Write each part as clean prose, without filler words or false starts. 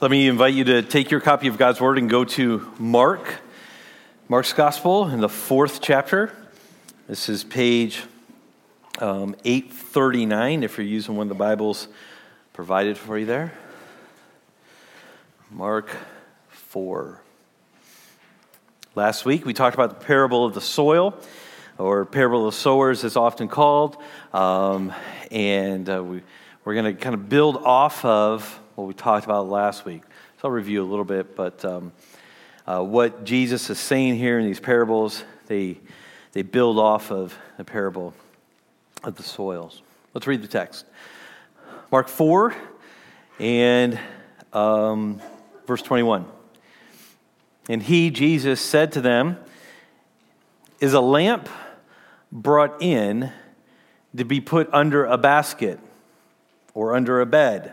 Let me invite you to take your copy of God's Word and go to Mark's Gospel in the 4th chapter. This is page 839, if you're using one of the Bibles provided for you there. Mark 4. Last week, we talked about the parable of the soil, or parable of sowers, as often called. We're going to kind of build off of what we talked about last week. So I'll review a little bit, but what Jesus is saying here in these parables, they build off of the parable of the soils. Let's read the text. Mark 4 and verse 21. And he, Jesus, said to them, "Is a lamp brought in to be put under a basket or under a bed,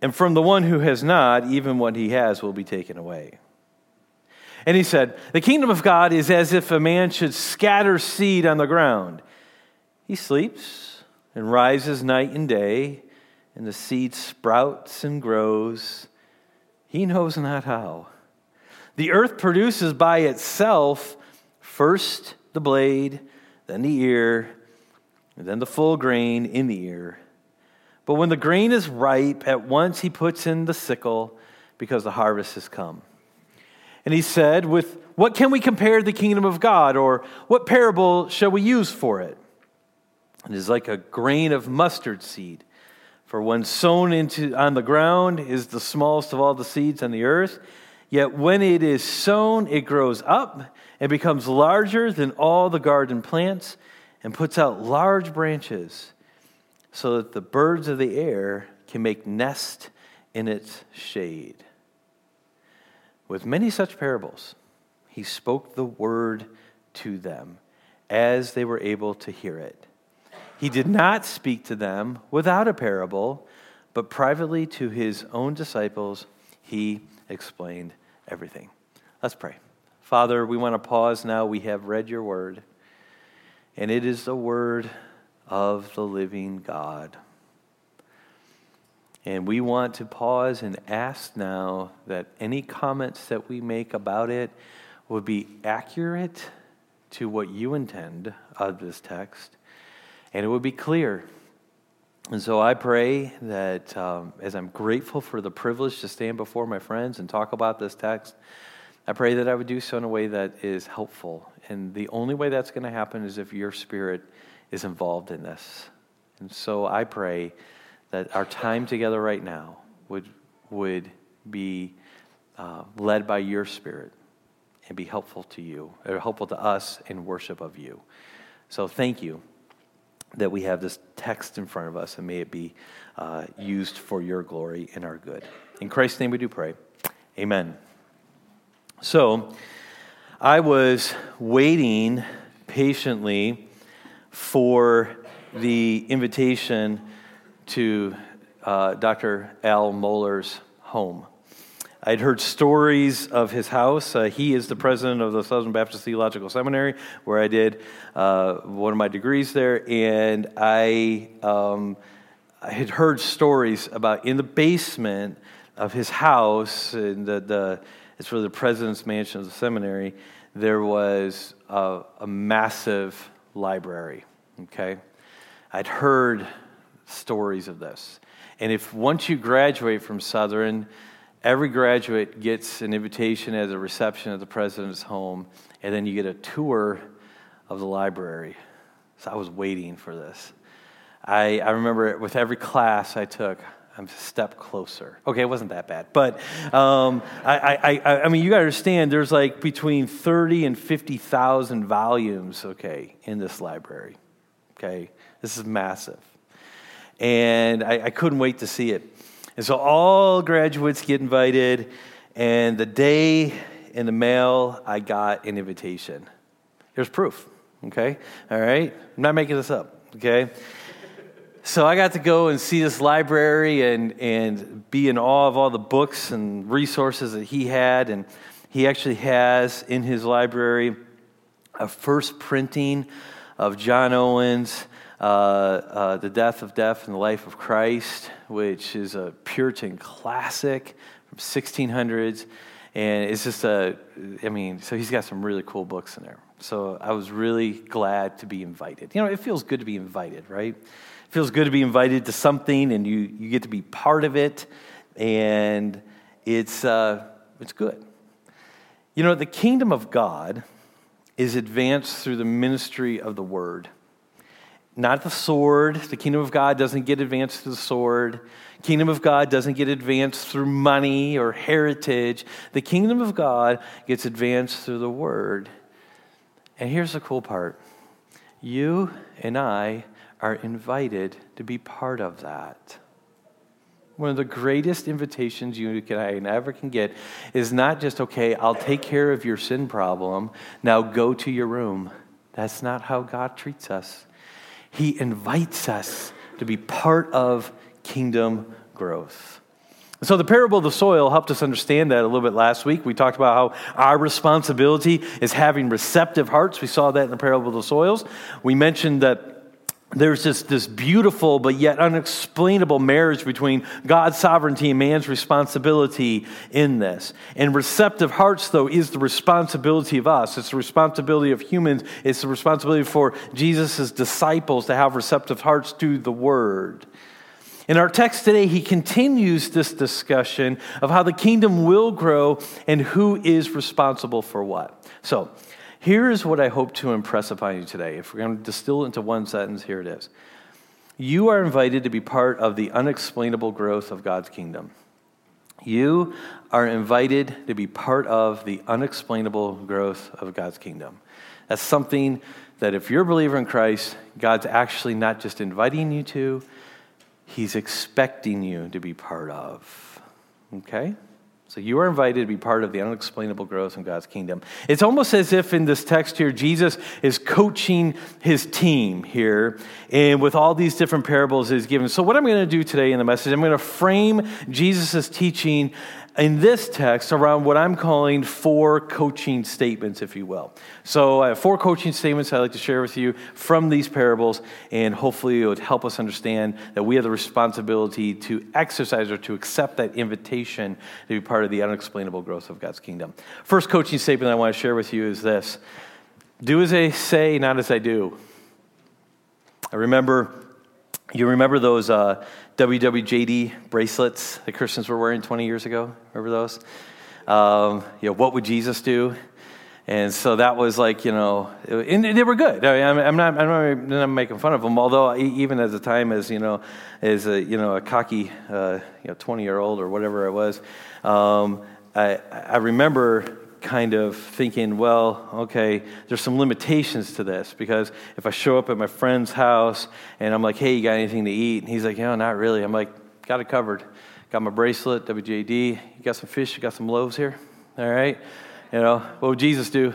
and from the one who has not, even what he has will be taken away." And he said, "The kingdom of God is as if a man should scatter seed on the ground. He sleeps and rises night and day, and the seed sprouts and grows. He knows not how. The earth produces by itself first the blade, then the ear, and then the full grain in the ear. But when the grain is ripe, at once he puts in the sickle, because the harvest has come." And he said, "With what can we compare the kingdom of God, or what parable shall we use for it? It is like a grain of mustard seed. For when sown on the ground is the smallest of all the seeds on the earth. Yet when it is sown, it grows up and becomes larger than all the garden plants and puts out large branches, so that the birds of the air can make nest in its shade." With many such parables, he spoke the word to them as they were able to hear it. He did not speak to them without a parable, but privately to his own disciples, he explained everything. Let's pray. Father, we want to pause now. We have read your word, and it is the word of the living God. And we want to pause and ask now that any comments that we make about it would be accurate to what you intend of this text, and it would be clear. And so I pray that as I'm grateful for the privilege to stand before my friends and talk about this text, I pray that I would do so in a way that is helpful. And the only way that's going to happen is if your Spirit is involved in this. And so I pray that our time together right now would be led by your Spirit and be helpful to you, or helpful to us in worship of you. So thank you that we have this text in front of us, and may it be used for your glory and our good. In Christ's name we do pray. Amen. So I was waiting patiently for the invitation to Dr. Al Mohler's home. I'd heard stories of his house. He is the president of the Southern Baptist Theological Seminary, where I did one of my degrees there, and I had heard stories about in the basement of his house, and it's really the president's mansion of the seminary, there was a massive library, okay? I'd heard stories of this. And if once you graduate from Southern, every graduate gets an invitation as a reception at the president's home, and then you get a tour of the library. So I was waiting for this. I remember with every class I took, I'm a step closer. Okay, it wasn't that bad, but I mean, you gotta understand, there's like between 30 and 50,000 volumes, okay, in this library. Okay, this is massive, and I couldn't wait to see it. And so all graduates get invited, and the day in the mail, I got an invitation. Here's proof, okay? All right? I'm not making this up, okay? So I got to go and see this library and be in awe of all the books and resources that he had. And he actually has in his library a first printing of John Owen's The Death of Death and the Life of Christ, which is a Puritan classic from 1600s. And it's just so he's got some really cool books in there. So I was really glad to be invited. You know, it feels good to be invited, right? It feels good to be invited to something, and you get to be part of it, and it's good. You know, the kingdom of God is advanced through the ministry of the word, not the sword. The kingdom of God doesn't get advanced through the sword. Kingdom of God doesn't get advanced through money or heritage. The kingdom of God gets advanced through the word. And here's the cool part. You and I are invited to be part of that. One of the greatest invitations you and I ever can get is not just, okay, I'll take care of your sin problem, now go to your room. That's not how God treats us. He invites us to be part of kingdom growth. So the parable of the soil helped us understand that a little bit last week. We talked about how our responsibility is having receptive hearts. We saw that in the parable of the soils. We mentioned that there's this beautiful but yet unexplainable marriage between God's sovereignty and man's responsibility in this. And receptive hearts, though, is the responsibility of us. It's the responsibility of humans. It's the responsibility for Jesus' disciples to have receptive hearts to the word. In our text today, he continues this discussion of how the kingdom will grow and who is responsible for what. So, here is what I hope to impress upon you today. If we're going to distill it into one sentence, here it is. You are invited to be part of the unexplainable growth of God's kingdom. You are invited to be part of the unexplainable growth of God's kingdom. That's something that if you're a believer in Christ, God's actually not just inviting you to, he's expecting you to be part of. Okay? So you are invited to be part of the unexplainable growth in God's kingdom. It's almost as if in this text here, Jesus is coaching his team here, and with all these different parables he's given. So what I'm going to do today in the message, I'm going to frame Jesus' teaching in this text around what I'm calling four coaching statements, if you will. So I have four coaching statements I'd like to share with you from these parables, and hopefully it would help us understand that we have the responsibility to exercise or to accept that invitation to be part of the unexplainable growth of God's kingdom. First coaching statement I want to share with you is this: do as I say, not as I do. You remember those WWJD bracelets that Christians were wearing 20 years ago? Remember those? What would Jesus do? And so that was like, you know, and they were good. I'm not making fun of them. Although even at the time, as a cocky 20-year-old or whatever I was, I remember kind of thinking, well, okay, there's some limitations to this, because if I show up at my friend's house and I'm like, hey, you got anything to eat? And he's like, no, not really. I'm like, got it covered. Got my bracelet, WJD. You got some fish? You got some loaves here? All right. You know, what would Jesus do? All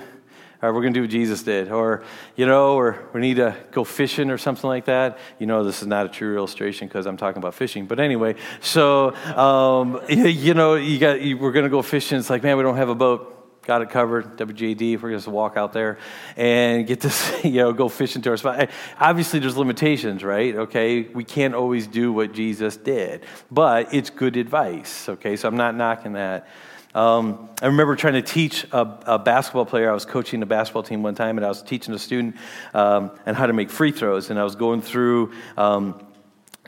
right, we're going to do what Jesus did. Or, you know, or we need to go fishing or something like that. You know, this is not a true illustration because I'm talking about fishing. But anyway, so, we're going to go fishing. It's like, man, we don't have a boat. Got it covered, WJD, we're going to walk out there and get this, go fishing to our spot. Obviously, there's limitations, right? Okay, we can't always do what Jesus did, but it's good advice, okay? So I'm not knocking that. I remember trying to teach a basketball player. I was coaching a basketball team one time, and I was teaching a student and how to make free throws, and I was going through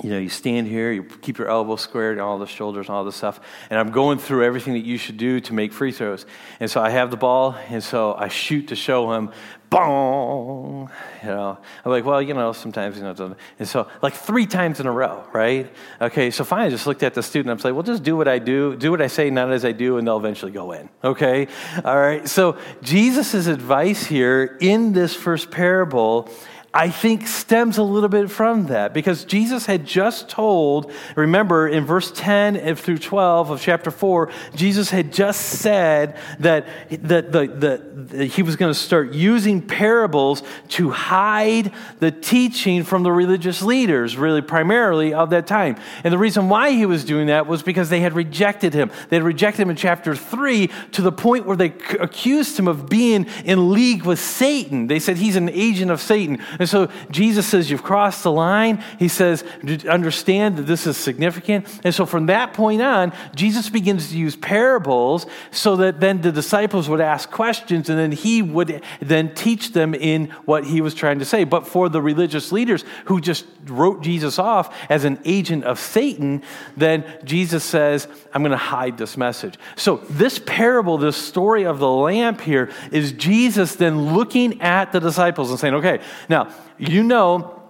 you stand here, you keep your elbow squared, and all the shoulders and all this stuff. And I'm going through everything that you should do to make free throws. And so I have the ball, and so I shoot to show him, boom. I'm like, well, sometimes, And so like 3 times in a row, right? Okay, so finally I just looked at the student. I'm like, well, just do what I do. Do what I say, not as I do, and they'll eventually go in. Okay? All right. So Jesus' advice here in this first parable I think stems a little bit from that, because Jesus had just told, remember in verse 10 through 12 of chapter 4, Jesus had just said that he was going to start using parables to hide the teaching from the religious leaders, really primarily of that time. And the reason why he was doing that was because they had rejected him. They had rejected him in chapter 3 to the point where they accused him of being in league with Satan. They said he's an agent of Satan. And so Jesus says, you've crossed the line. He says, understand that this is significant. And so from that point on, Jesus begins to use parables so that then the disciples would ask questions, and then he would then teach them in what he was trying to say. But for the religious leaders who just wrote Jesus off as an agent of Satan, then Jesus says, I'm going to hide this message. So this parable, this story of the lamp here, is Jesus then looking at the disciples and saying, okay, now, you know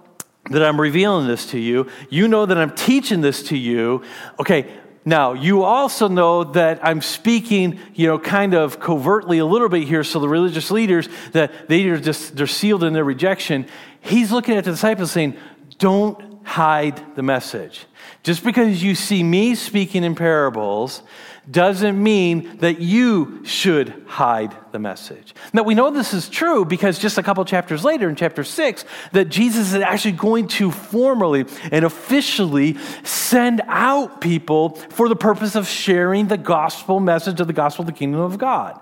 that I'm revealing this to you. You know that I'm teaching this to you. Okay, now, you also know that I'm speaking, kind of covertly a little bit here, so the religious leaders, that they're sealed in their rejection. He's looking at the disciples saying, don't hide the message. Just because you see me speaking in parables doesn't mean that you should hide the message. Now, we know this is true because just a couple chapters later, in chapter 6, that Jesus is actually going to formally and officially send out people for the purpose of sharing the gospel message of the gospel of the kingdom of God.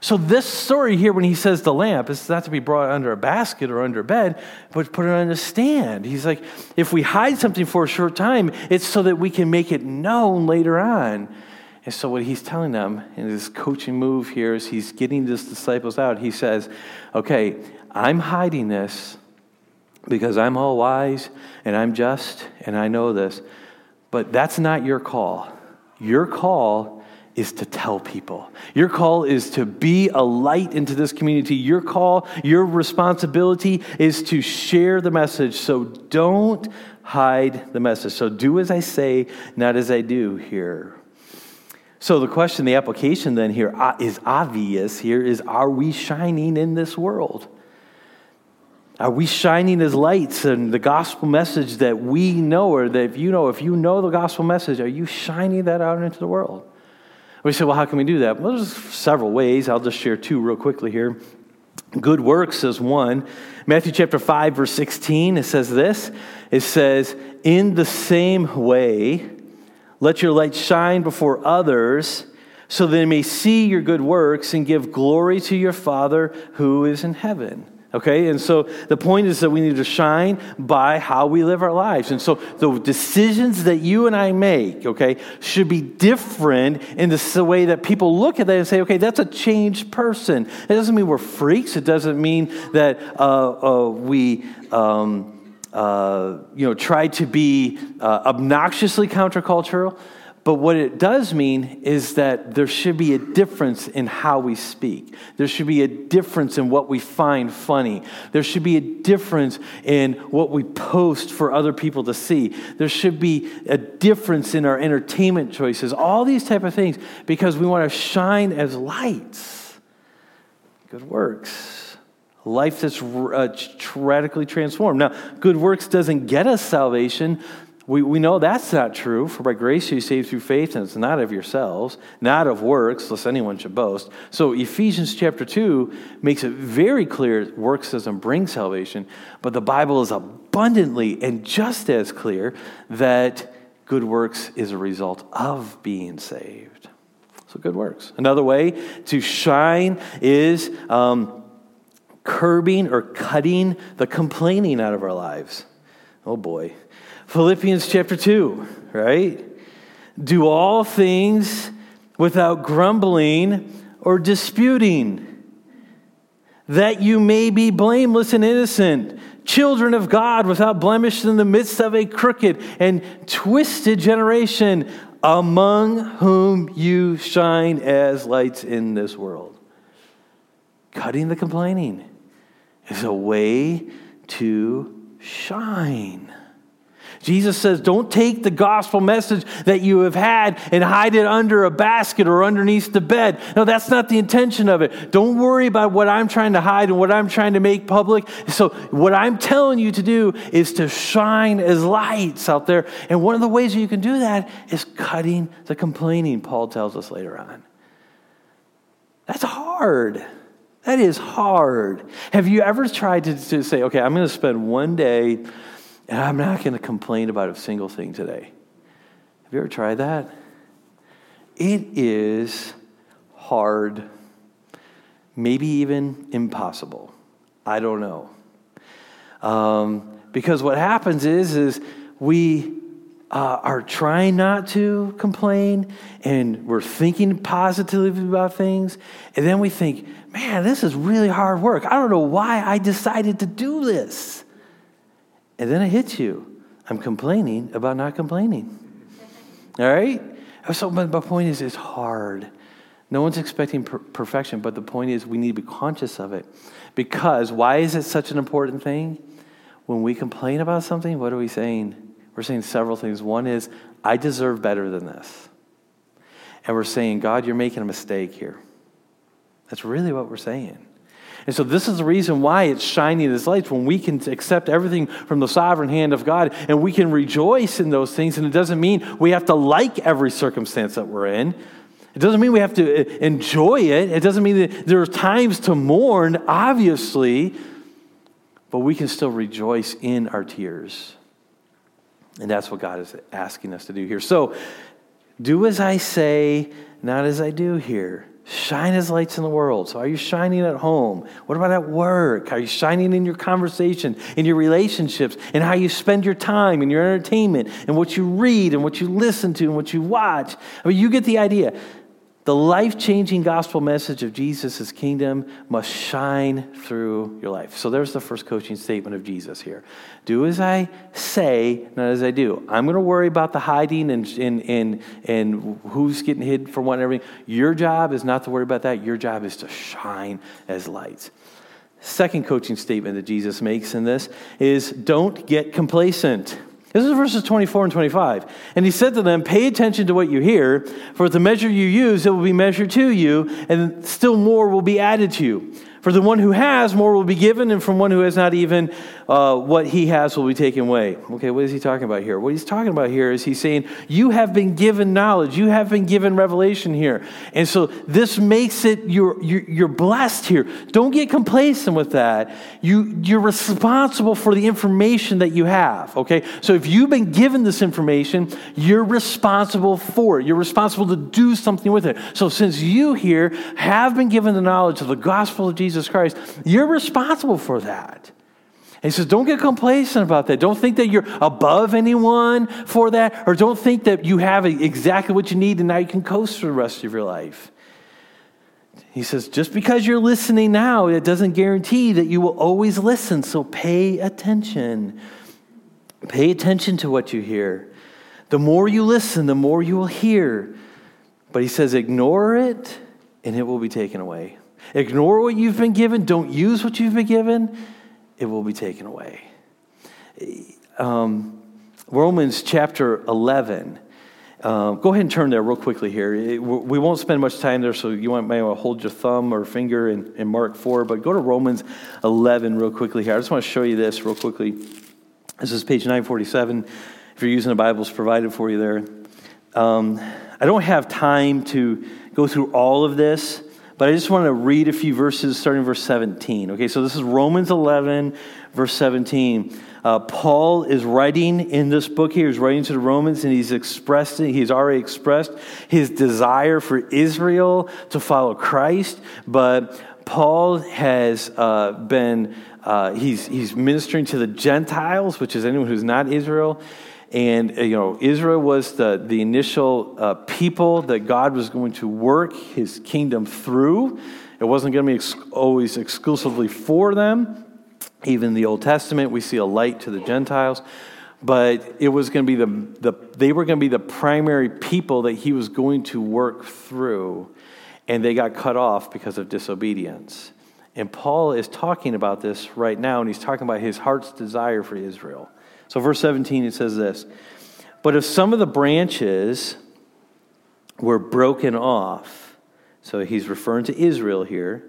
So this story here, when he says the lamp, it's not to be brought under a basket or under a bed, but put it on a stand. He's like, if we hide something for a short time, it's so that we can make it known later on. And so what he's telling them in his coaching move here is he's getting his disciples out. He says, okay, I'm hiding this because I'm all wise and I'm just and I know this, but that's not your call. Your call is to tell people. Your call is to be a light into this community. Your call, your responsibility is to share the message. So don't hide the message. So do as I say, not as I do here. So the question, the application then here is obvious here is, are we shining in this world? Are we shining as lights and the gospel message that we know, or that if you know the gospel message, are you shining that out into the world? We say, well, how can we do that? Well, there's several ways. I'll just share two real quickly here. Good works is one. Matthew chapter 5, verse 16, it says this. It says, in the same way, let your light shine before others so they may see your good works and give glory to your Father who is in heaven. Okay, and so the point is that we need to shine by how we live our lives. And so the decisions that you and I make, okay, should be different in the way that people look at that and say, okay, that's a changed person. It doesn't mean we're freaks. It doesn't mean that we try to be obnoxiously countercultural. But what it does mean is that there should be a difference in how we speak. There should be a difference in what we find funny. There should be a difference in what we post for other people to see. There should be a difference in our entertainment choices, all these type of things, because we want to shine as lights. Good works. Life that's radically transformed. Now, good works doesn't get us salvation. We know that's not true. For by grace you are saved through faith, and it's not of yourselves, not of works, lest anyone should boast. So Ephesians chapter 2 makes it very clear works doesn't bring salvation, but the Bible is abundantly and just as clear that good works is a result of being saved. So good works. Another way to shine is curbing or cutting the complaining out of our lives. Oh boy. Philippians chapter 2, right? Do all things without grumbling or disputing, that you may be blameless and innocent, children of God without blemish in the midst of a crooked and twisted generation, among whom you shine as lights in this world. Cutting the complaining is a way to shine. Jesus says, don't take the gospel message that you have had and hide it under a basket or underneath the bed. No, that's not the intention of it. Don't worry about what I'm trying to hide and what I'm trying to make public. So what I'm telling you to do is to shine as lights out there. And one of the ways that you can do that is cutting the complaining, Paul tells us later on. That's hard. That is hard. Have you ever tried to say, okay, I'm going to spend one day and I'm not going to complain about a single thing today? Have you ever tried that? It is hard, maybe even impossible. I don't know. Because what happens is we are trying not to complain, and we're thinking positively about things, and then we think, man, this is really hard work. I don't know why I decided to do this. And then it hits you. I'm complaining about not complaining. All right? So my point is, it's hard. No one's expecting perfection, but the point is we need to be conscious of it. Because why is it such an important thing? When we complain about something, what are we saying? We're saying several things. One is, I deserve better than this. And we're saying, God, you're making a mistake here. That's really what we're saying. And so this is the reason why it's shining as lights, when we can accept everything from the sovereign hand of God and we can rejoice in those things. And it doesn't mean we have to like every circumstance that we're in. It doesn't mean we have to enjoy it. It doesn't mean that there are times to mourn, obviously, but we can still rejoice in our tears. And that's what God is asking us to do here. So do as I say, not as I do here. Shine as lights in the world. So are you shining at home? What about at work? Are you shining in your conversation, in your relationships, in how you spend your time, in your entertainment, and what you read, and what you listen to, and what you watch? I mean, you get the idea. The life-changing gospel message of Jesus' kingdom must shine through your life. So there's the first coaching statement of Jesus here. Do as I say, not as I do. I'm going to worry about the hiding and who's getting hid for what and everything. Your job is not to worry about that. Your job is to shine as lights. Second coaching statement that Jesus makes in this is don't get complacent. This is verses 24 and 25. And he said to them, pay attention to what you hear, for with the measure you use, it will be measured to you, and still more will be added to you. For the one who has, more will be given, and from one who has not even what he has will be taken away. Okay, what is he talking about here? What he's talking about here is he's saying, you have been given knowledge. You have been given revelation here. And so this makes it, you're blessed here. Don't get complacent with that. You're responsible for the information that you have, okay? So if you've been given this information, you're responsible for it. You're responsible to do something with it. So since you here have been given the knowledge of the gospel of Jesus Christ, you're responsible for that. And he says, don't get complacent about that. Don't think that you're above anyone for that, or don't think that you have exactly what you need and now you can coast for the rest of your life. He says, just because you're listening now, it doesn't guarantee that you will always listen. So pay attention. Pay attention to what you hear. The more you listen, the more you will hear. But he says, ignore it and it will be taken away. Ignore what you've been given. Don't use what you've been given. It will be taken away. Romans chapter 11. Go ahead and turn there real quickly here. We won't spend much time there, so you might want to hold your thumb or finger in Mark 4, but go to Romans 11 real quickly here. I just want to show you this real quickly. This is page 947. If you're using the Bibles provided for you there. I don't have time to go through all of this, but I just want to read a few verses starting verse 17. Okay, so this is Romans 11, verse 17. Paul is writing in this book here. He's writing to the Romans, and he's already expressed his desire for Israel to follow Christ. But Paul has he's ministering to the Gentiles, which is anyone who's not Israel. And, you know, Israel was the initial people that God was going to work his kingdom through. It wasn't going to be always exclusively for them. Even in the Old Testament, we see a light to the Gentiles. But it was going to be they were going to be the primary people that he was going to work through. And they got cut off because of disobedience. And Paul is talking about this right now, and he's talking about his heart's desire for Israel. So verse 17, it says this: "But if some of the branches were broken off," so he's referring to Israel here,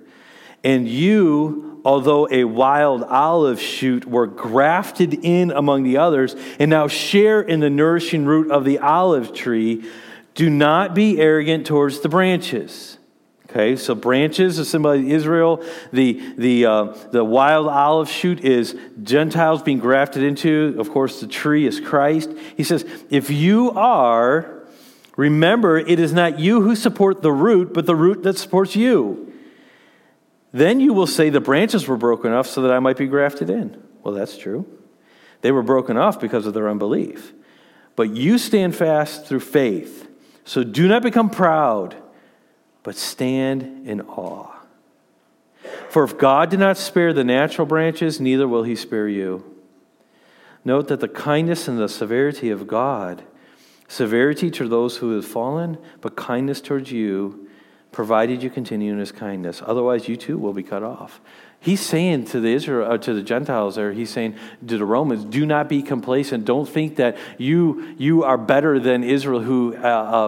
"and you, although a wild olive shoot, were grafted in among the others, and now share in the nourishing root of the olive tree, do not be arrogant towards the branches." Okay, so branches is somebody Israel. The wild olive shoot is Gentiles being grafted into. Of course, the tree is Christ. He says, "If you are, remember, it is not you who support the root, but the root that supports you. Then you will say the branches were broken off so that I might be grafted in." Well, that's true. They were broken off because of their unbelief. "But you stand fast through faith. So do not become proud, but stand in awe. For if God did not spare the natural branches, neither will he spare you. Note that the kindness and the severity of God, severity to those who have fallen, but kindness towards you, provided you continue in his kindness. Otherwise, you too will be cut off." He's saying to the Gentiles there, he's saying to the Romans, do not be complacent. Don't think that you are better than Israel who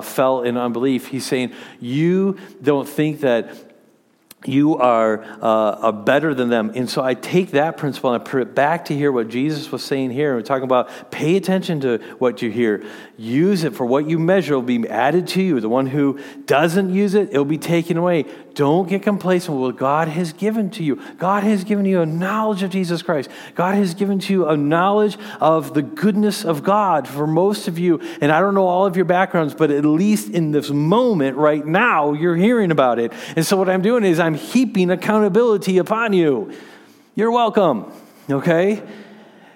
fell in unbelief. He's saying you don't think that you are better than them. And so I take that principle and I put it back to here what Jesus was saying here. We're talking about pay attention to what you hear. Use it for what you measure will be added to you. The one who doesn't use it, it'll be taken away. Don't get complacent with what God has given to you. God has given you a knowledge of Jesus Christ. God has given to you a knowledge of the goodness of God for most of you. And I don't know all of your backgrounds, but at least in this moment right now, you're hearing about it. And so what I'm doing is I'm heaping accountability upon you. You're welcome, okay?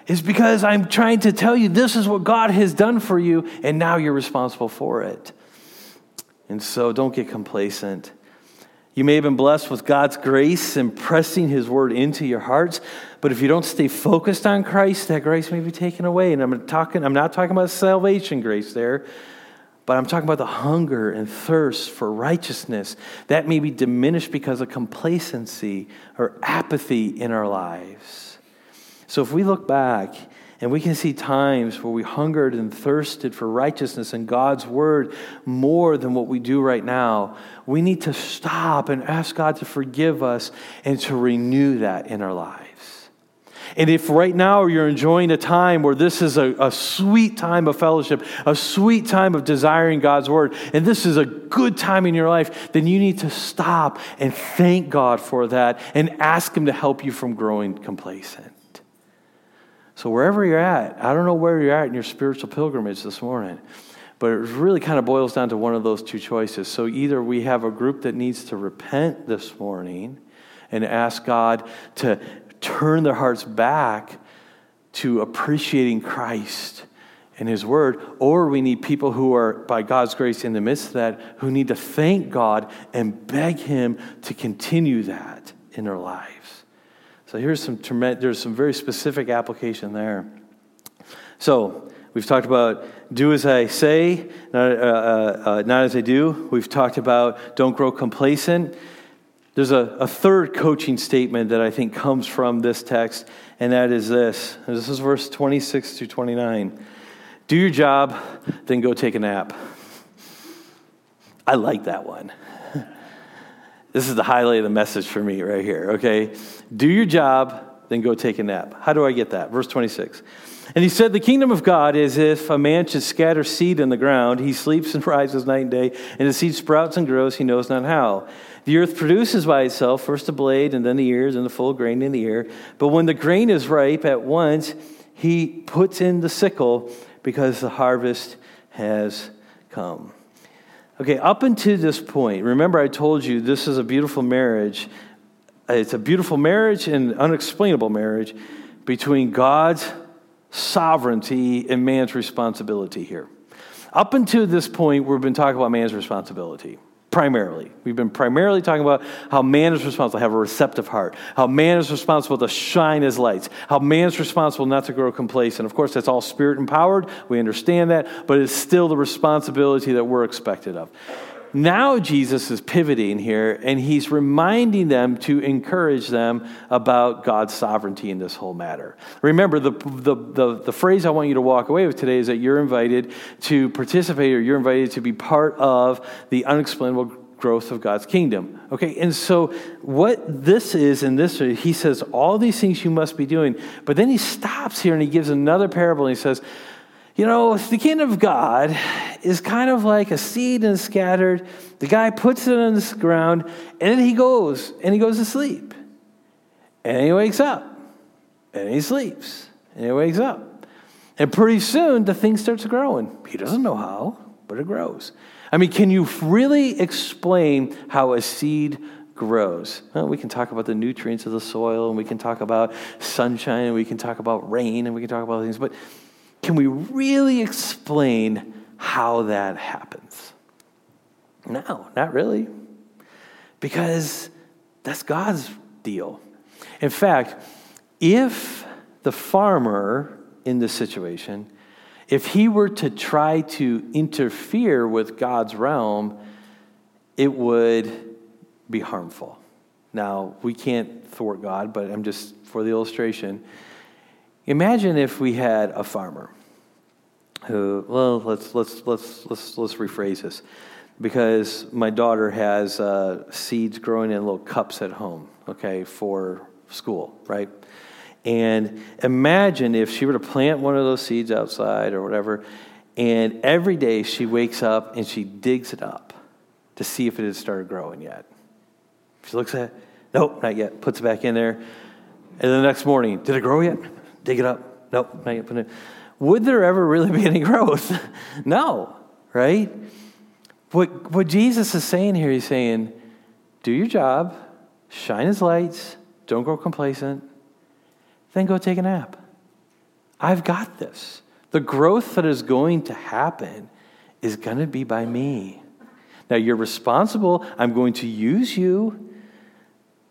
It's because I'm trying to tell you this is what God has done for you, and now you're responsible for it. And so don't get complacent. You may have been blessed with God's grace and pressing his word into your hearts, but if you don't stay focused on Christ, that grace may be taken away. And I'm not talking about salvation grace there, but I'm talking about the hunger and thirst for righteousness. That may be diminished because of complacency or apathy in our lives. So if we look back and we can see times where we hungered and thirsted for righteousness and God's word more than what we do right now, we need to stop and ask God to forgive us and to renew that in our lives. And if right now you're enjoying a time where this is a sweet time of fellowship, a sweet time of desiring God's word, and this is a good time in your life, then you need to stop and thank God for that and ask him to help you from growing complacent. So wherever you're at, I don't know where you're at in your spiritual pilgrimage this morning, but it really kind of boils down to one of those two choices. So either we have a group that needs to repent this morning and ask God to turn their hearts back to appreciating Christ and his word, or we need people who are, by God's grace, in the midst of that, who need to thank God and beg him to continue that in their lives. So there's some very specific application there. So we've talked about do as I say, not as I do. We've talked about don't grow complacent. There's a third coaching statement that I think comes from this text, and that is this. This is verse 26 through 29. Do your job, then go take a nap. I like that one. This is the highlight of the message for me right here, okay? Do your job, then go take a nap. How do I get that? Verse 26. And he said, the kingdom of God is if a man should scatter seed in the ground, he sleeps and rises night and day, and his seed sprouts and grows, he knows not how. The earth produces by itself first the blade and then the ears and the full grain in the ear. But when the grain is ripe at once, he puts in the sickle because the harvest has come. Okay, up until this point, remember I told you this is a beautiful marriage. It's a beautiful marriage and unexplainable marriage between God's sovereignty and man's responsibility here. Up until this point, we've been talking about man's responsibility. Primarily. We've been primarily talking about how man is responsible to have a receptive heart, how man is responsible to shine his lights, how man is responsible not to grow complacent. Of course, that's all spirit-empowered. We understand that, but it's still the responsibility that we're expected of. now Jesus is pivoting here, and he's reminding them to encourage them about God's sovereignty in this whole matter. Remember, the phrase I want you to walk away with today is that you're invited to participate, or you're invited to be part of the unexplainable growth of God's kingdom. Okay, and so what this is in this, he says all these things you must be doing, but then he stops here and he gives another parable, and he says, you know, the kingdom of God is kind of like a seed and scattered. The guy puts it on the ground, and then he goes to sleep. And then he wakes up, and he sleeps, and he wakes up. And pretty soon, the thing starts growing. He doesn't know how, but it grows. I mean, can you really explain how a seed grows? Well, we can talk about the nutrients of the soil, and we can talk about sunshine, and we can talk about rain, and we can talk about things, but can we really explain how that happens? No, not really. Because that's God's deal. In fact, if the farmer in this situation, if he were to try to interfere with God's realm, it would be harmful. Now, we can't thwart God, but I'm just, for the illustration, imagine if we had a farmer who, well, let's rephrase this, because my daughter has seeds growing in little cups at home, okay, for school, right? And imagine if she were to plant one of those seeds outside or whatever, and every day she wakes up and she digs it up to see if it had started growing yet. She looks at it, nope, not yet, puts it back in there, and the next morning, did it grow yet? Dig it up. Nope. Not yet. Would there ever really be any growth? No, right? What Jesus is saying here, he's saying, do your job, shine his lights, don't grow complacent, then go take a nap. I've got this. The growth that is going to happen is going to be by me. Now, you're responsible. I'm going to use you,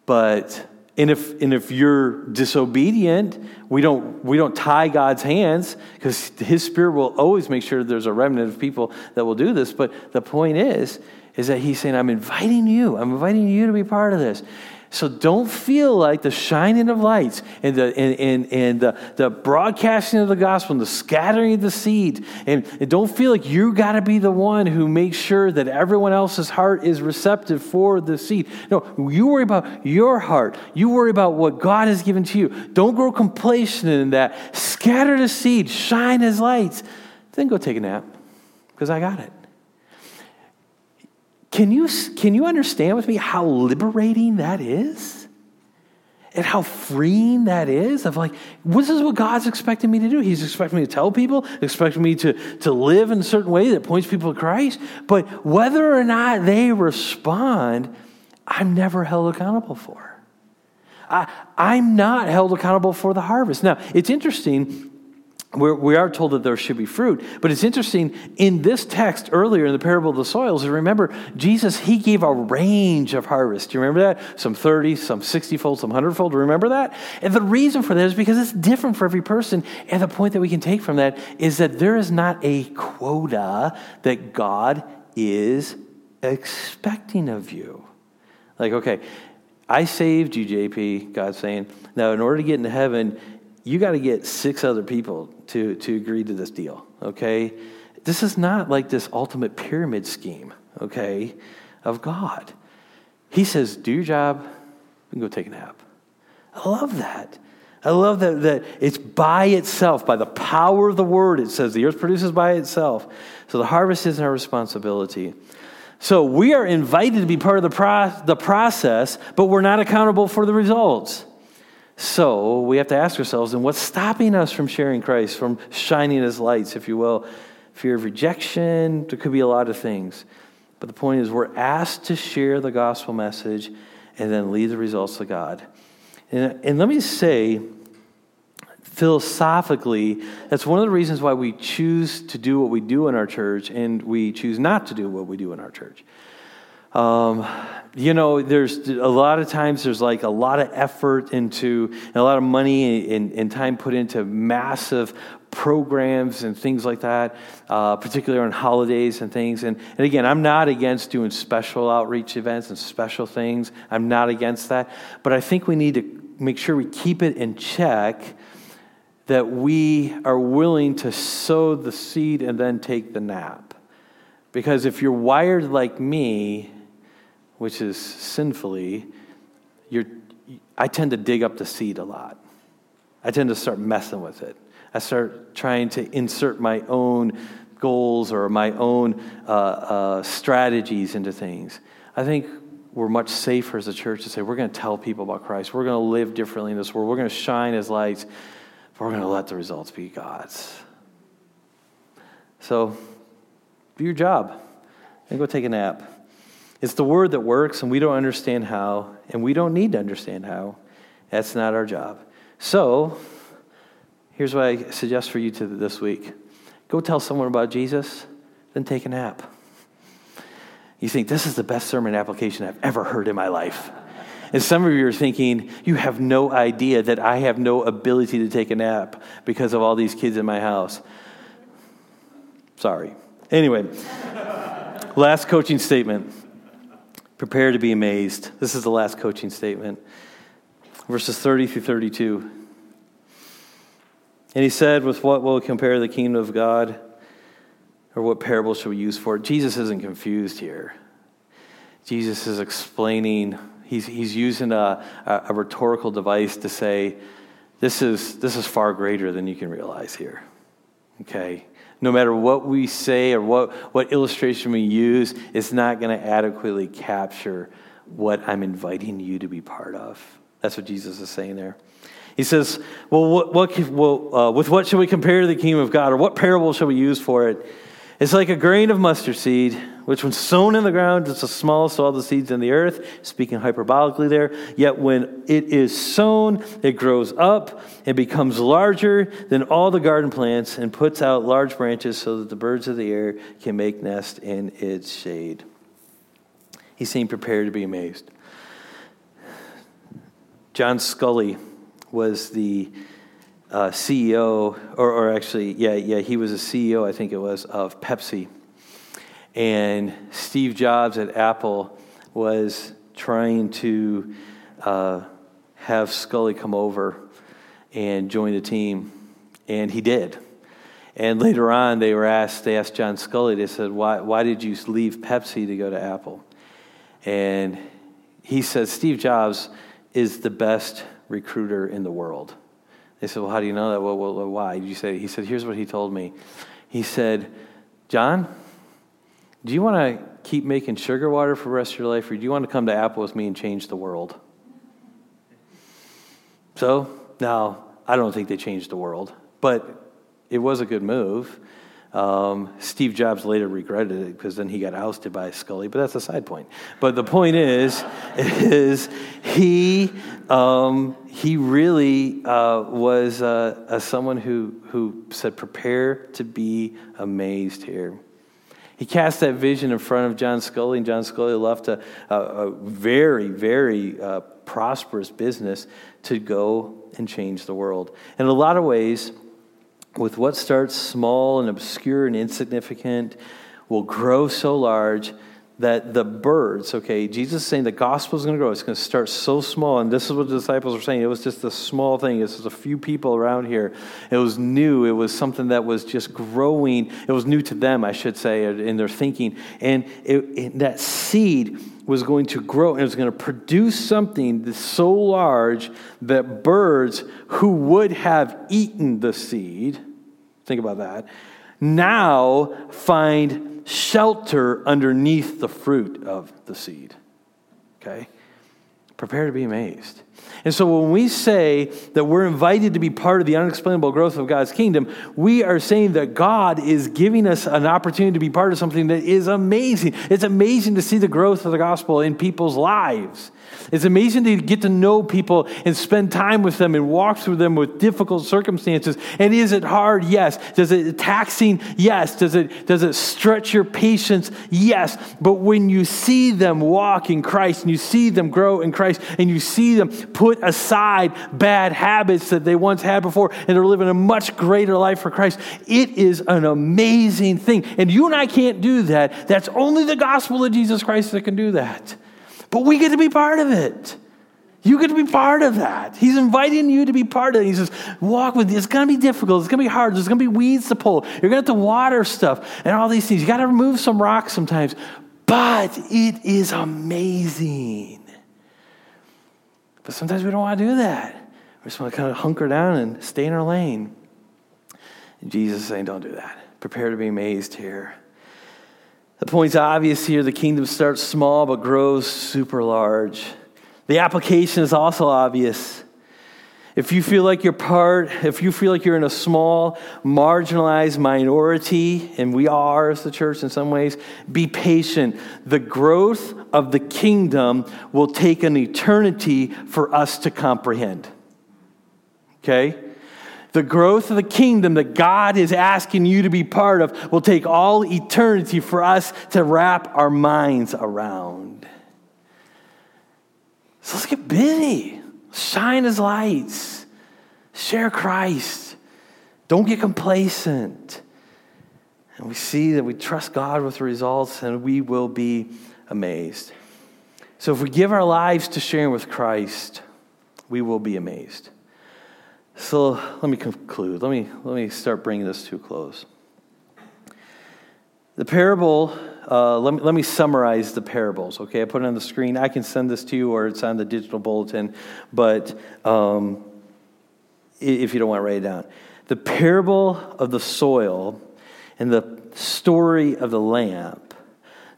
but... And if you're disobedient, we don't tie God's hands, because his Spirit will always make sure there's a remnant of people that will do this. But the point is that he's saying, I'm inviting you to be part of this. So don't feel like the shining of lights and the broadcasting of the gospel and the scattering of the seed. And don't feel like you got to be the one who makes sure that everyone else's heart is receptive for the seed. No, you worry about your heart. You worry about what God has given to you. Don't grow complacent in that. Scatter the seed. Shine his lights. Then go take a nap, because I got it. Can you understand with me how liberating that is? And how freeing that is? Of like, this is what God's expecting me to do. He's expecting me to tell people, expecting me to live in a certain way that points people to Christ. But whether or not they respond, I'm never held accountable for. I'm not held accountable for the harvest. Now, it's interesting. We are told that there should be fruit, but it's interesting, in this text earlier in the parable of the soils, and remember, Jesus, he gave a range of harvest. Do you remember that? Some 30, some 60-fold, some 100-fold. Remember that? And the reason for that is because it's different for every person, and the point that we can take from that is that there is not a quota that God is expecting of you. Like, okay, I saved you, JP, God's saying. Now, in order to get into heaven, you got to get 6 other people to agree to this deal, okay? This is not like this ultimate pyramid scheme, okay, of God. He says, do your job and go take a nap. I love that. I love that it's by itself, by the power of the word. It says the earth produces by itself. So the harvest isn't our responsibility. So we are invited to be part of the process, but we're not accountable for the results. So we have to ask ourselves, and what's stopping us from sharing Christ, from shining his lights, if you will? Fear of rejection, there could be a lot of things. But the point is, we're asked to share the gospel message and then leave the results to God. And let me say, philosophically, that's one of the reasons why we choose to do what we do in our church, and we choose not to do what we do in our church. You know, there's a lot of times there's like a lot of effort into, and a lot of money and time put into massive programs and things like that, particularly on holidays and things. And again, I'm not against doing special outreach events and special things. I'm not against that. But I think we need to make sure we keep it in check that we are willing to sow the seed and then take the nap. Because if you're wired like me, which is sinfully, I tend to dig up the seed a lot. I tend to start messing with it. I start trying to insert my own goals or my own strategies into things. I think we're much safer as a church to say, we're going to tell people about Christ. We're going to live differently in this world. We're going to shine as lights. But we're going to let the results be God's. So do your job and go take a nap. It's the word that works, and we don't understand how, and we don't need to understand how. That's not our job. So here's what I suggest for you this week. Go tell someone about Jesus, then take a nap. You think, this is the best sermon application I've ever heard in my life. And some of you are thinking, you have no idea that I have no ability to take a nap because of all these kids in my house. Sorry. Anyway, last coaching statement. Prepare to be amazed. This is the last coaching statement. Verses 30 through 32. And he said, with what will compare the kingdom of God? Or what parable shall we use for it? Jesus isn't confused here. Jesus is explaining. He's using a rhetorical device to say, this is far greater than you can realize here. Okay? No matter what we say or what illustration we use, it's not going to adequately capture what I'm inviting you to be part of. That's what Jesus is saying there. He says, well, with what should we compare the kingdom of God, or what parable shall we use for it? It's like a grain of mustard seed, which when sown in the ground is the smallest of all the seeds in the earth, speaking hyperbolically there, yet when it is sown, it grows up and becomes larger than all the garden plants and puts out large branches so that the birds of the air can make nests in its shade. He seemed prepared to be amazed. John Scully was the CEO, he was a CEO, I think it was, of Pepsi. And Steve Jobs at Apple was trying to have Scully come over and join the team, and he did. And later on, they asked John Scully, they said, why did you leave Pepsi to go to Apple? And he said, Steve Jobs is the best recruiter in the world. They said, well, how do you know that? Well, why? Did you say? He said, here's what he told me. He said, John, do you want to keep making sugar water for the rest of your life, or do you want to come to Apple with me and change the world? So, now, I don't think they changed the world, but it was a good move. Steve Jobs later regretted it because then he got ousted by Scully, but that's a side point. But the point is he really was someone who said, prepare to be amazed here. He cast that vision in front of John Scully, and John Scully left a very, very prosperous business to go and change the world. In a lot of ways, with what starts small and obscure and insignificant will grow so large that the birds, okay, Jesus is saying the gospel is going to grow. It's going to start so small, and this is what the disciples were saying. It was just a small thing. This was a few people around here. It was new. It was something that was just growing. It was new to them, I should say, in their thinking. And that seed was going to grow, and it was going to produce something that's so large that birds who would have eaten the seed, think about that, now find shelter underneath the fruit of the seed. Okay? Prepare to be amazed. And so when we say that we're invited to be part of the unexplainable growth of God's kingdom, we are saying that God is giving us an opportunity to be part of something that is amazing. It's amazing to see the growth of the gospel in people's lives. It's amazing to get to know people and spend time with them and walk through them with difficult circumstances. And is it hard? Yes. Does it taxing? Yes. Does it stretch your patience? Yes. But when you see them walk in Christ and you see them grow in Christ, Christ, and you see them put aside bad habits that they once had before, and they're living a much greater life for Christ. It is an amazing thing. And you and I can't do that. That's only the gospel of Jesus Christ that can do that. But we get to be part of it. You get to be part of that. He's inviting you to be part of it. He says, walk with me. It's going to be difficult. It's going to be hard. There's going to be weeds to pull. You're going to have to water stuff and all these things. You got to remove some rocks sometimes. But it is amazing. But sometimes we don't want to do that. We just want to kind of hunker down and stay in our lane. And Jesus is saying, don't do that. Prepare to be amazed here. The point's obvious here. The kingdom starts small but grows super large. The application is also obvious. If you feel like you're if you feel like you're in a small, marginalized minority, and we are as the church in some ways, be patient. The growth of the kingdom will take an eternity for us to comprehend. Okay? The growth of the kingdom that God is asking you to be part of will take all eternity for us to wrap our minds around. So let's get busy. Shine as lights. Share Christ. Don't get complacent. And we see that we trust God with the results, and we will be amazed. So if we give our lives to sharing with Christ, we will be amazed. So let me conclude. Let me start bringing this to a close. The parable... let me summarize the parables, okay? I put it on the screen. I can send this to you, or it's on the digital bulletin, but if you don't want to write it down. The parable of the soil and the story of the lamp,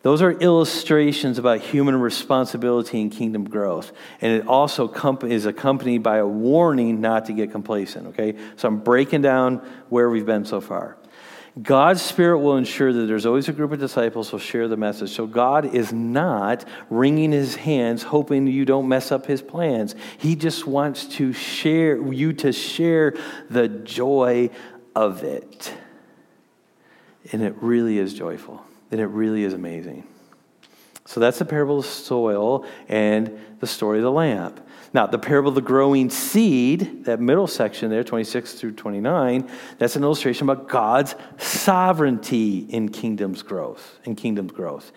those are illustrations about human responsibility and kingdom growth, and it also is accompanied by a warning not to get complacent, okay? So I'm breaking down where we've been so far. God's Spirit will ensure that there's always a group of disciples who share the message. So God is not wringing his hands, hoping you don't mess up his plans. He just wants to share the joy of it. And it really is joyful. And it really is amazing. So that's the parable of soil and the story of the lamp. Now, the parable of the growing seed, that middle section there, 26 through 29, that's an illustration about God's sovereignty in kingdom growth.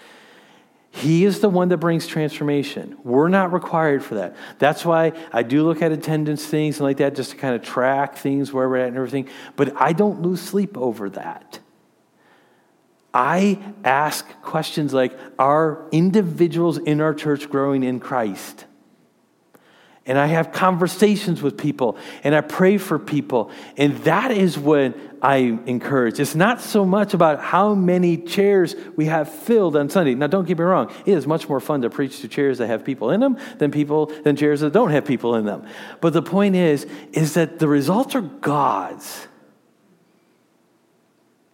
He is the one that brings transformation. We're not required for that. That's why I do look at attendance things and like that, just to kind of track things where we're at and everything. But I don't lose sleep over that. I ask questions like, are individuals in our church growing in Christ? And I have conversations with people, and I pray for people. And that is what I encourage. It's not so much about how many chairs we have filled on Sunday. Now, don't get me wrong. It is much more fun to preach to chairs that have people in them than chairs that don't have people in them. But the point is that the results are God's.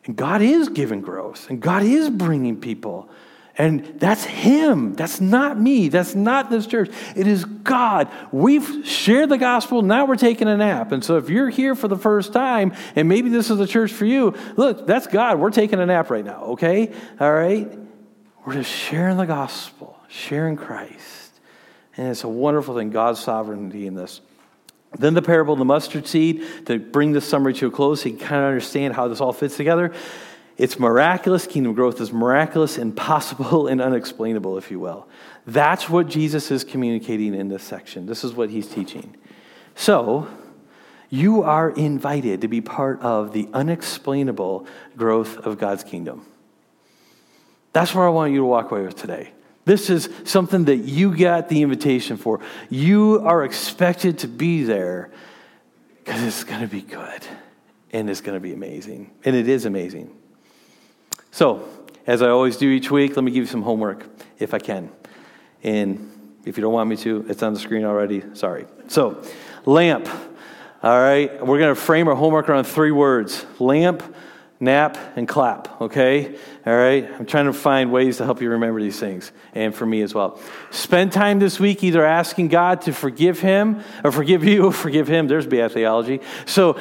And God is giving growth, and God is bringing people. And that's him. That's not me. That's not this church. It is God. We've shared the gospel. Now we're taking a nap. And so if you're here for the first time, and maybe this is the church for you, look, that's God. We're taking a nap right now, okay? All right? We're just sharing the gospel, sharing Christ. And it's a wonderful thing, God's sovereignty in this. Then the parable of the mustard seed, to bring this summary to a close so you can kind of understand how this all fits together. It's miraculous. Kingdom growth is miraculous, impossible, and unexplainable, if you will. That's what Jesus is communicating in this section. This is what he's teaching. So, you are invited to be part of the unexplainable growth of God's kingdom. That's where I want you to walk away with today. This is something that you got the invitation for. You are expected to be there because it's going to be good, and it's going to be amazing, and it is amazing. So, as I always do each week, let me give you some homework, if I can. And if you don't want me to, it's on the screen already. Sorry. So, lamp. All right. We're going to frame our homework around three words. Lamp, nap, and clap. Okay? All right? I'm trying to find ways to help you remember these things, and for me as well. Spend time this week either asking God to forgive him, or forgive you, or forgive him. There's bad theology. So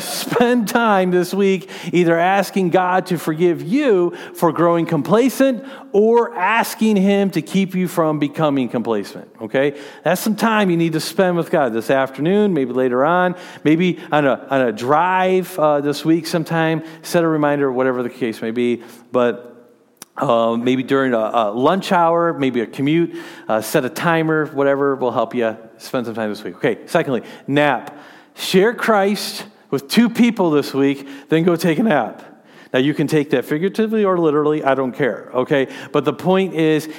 spend time this week either asking God to forgive you for growing complacent, or asking him to keep you from becoming complacent, okay? That's some time you need to spend with God this afternoon, maybe later on, maybe on a drive this week sometime. Set a reminder, whatever the case may be, but maybe during a lunch hour, maybe a commute, set a timer, whatever will help you spend some time this week. Okay, secondly, nap. Share Christ with two people this week, then go take a nap. Now, you can take that figuratively or literally, I don't care, okay? But the point is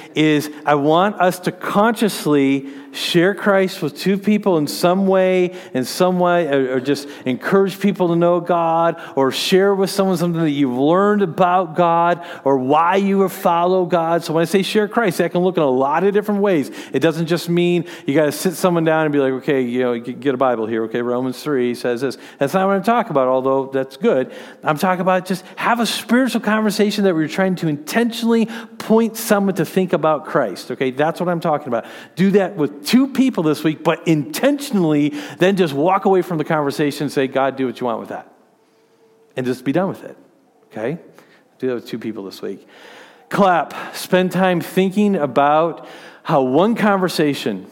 I want us to consciously share Christ with two people in some way, or just encourage people to know God, or share with someone something that you've learned about God, or why you follow God. So when I say share Christ, that can look in a lot of different ways. It doesn't just mean you got to sit someone down and be like, okay, you know, get a Bible here, okay, Romans 3 says this. That's not what I'm talking about, although that's good. I'm talking about just have a spiritual conversation that we're trying to intentionally point someone to think about Christ, okay? That's what I'm talking about. Do that with two people this week, but intentionally, then just walk away from the conversation and say, God, do what you want with that. And just be done with it, okay? Do that with two people this week. Clap. Spend time thinking about how one conversation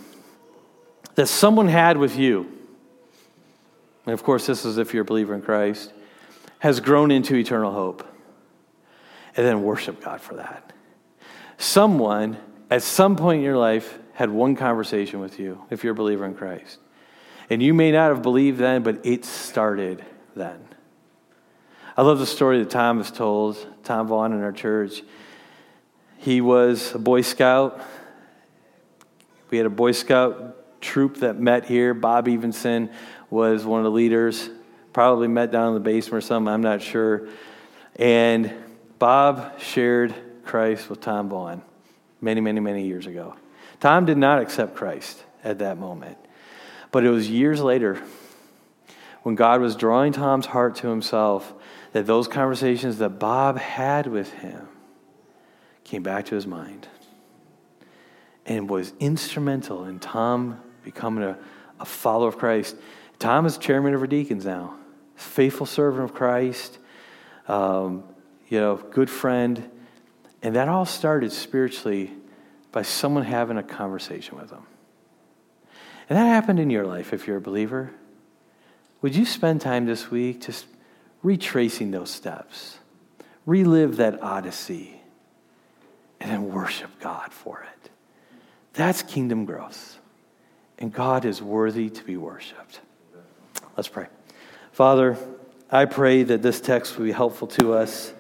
that someone had with you, and of course, this is if you're a believer in Christ, has grown into eternal hope. And then worship God for that. Someone, at some point in your life, had one conversation with you, if you're a believer in Christ. And you may not have believed then, but it started then. I love the story that Tom has told, Tom Vaughn in our church. He was a Boy Scout. We had a Boy Scout troop that met here. Bob Evenson was one of the leaders, probably met down in the basement or something, I'm not sure. And Bob shared Christ with Tom Vaughn many, many, many years ago. Tom did not accept Christ at that moment. But it was years later when God was drawing Tom's heart to himself that those conversations that Bob had with him came back to his mind and was instrumental in Tom becoming a follower of Christ. Tom is chairman of our deacons now, faithful servant of Christ, good friend. And that all started spiritually by someone having a conversation with them. And that happened in your life if you're a believer. Would you spend time this week just retracing those steps, relive that odyssey, and then worship God for it? That's kingdom growth. And God is worthy to be worshiped. Let's pray. Father, I pray that this text will be helpful to us.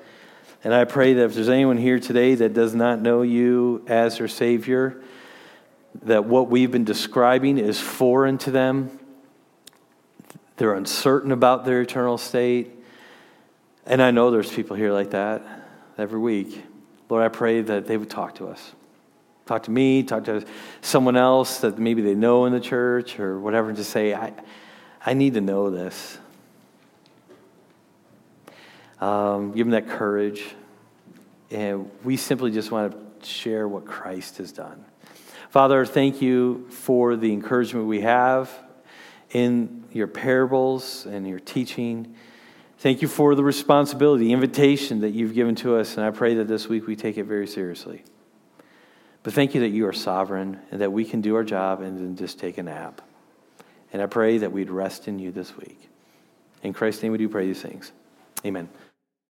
And I pray that if there's anyone here today that does not know you as their Savior, that what we've been describing is foreign to them. They're uncertain about their eternal state. And I know there's people here like that every week. Lord, I pray that they would talk to us. Talk to me, talk to someone else that maybe they know in the church or whatever, and just say, I need to know this. Give them that courage. And we simply just want to share what Christ has done. Father, thank you for the encouragement we have in your parables and your teaching. Thank you for the responsibility, the invitation that you've given to us. And I pray that this week we take it very seriously. But thank you that you are sovereign and that we can do our job and then just take a nap. And I pray that we'd rest in you this week. In Christ's name we do pray these things. Amen.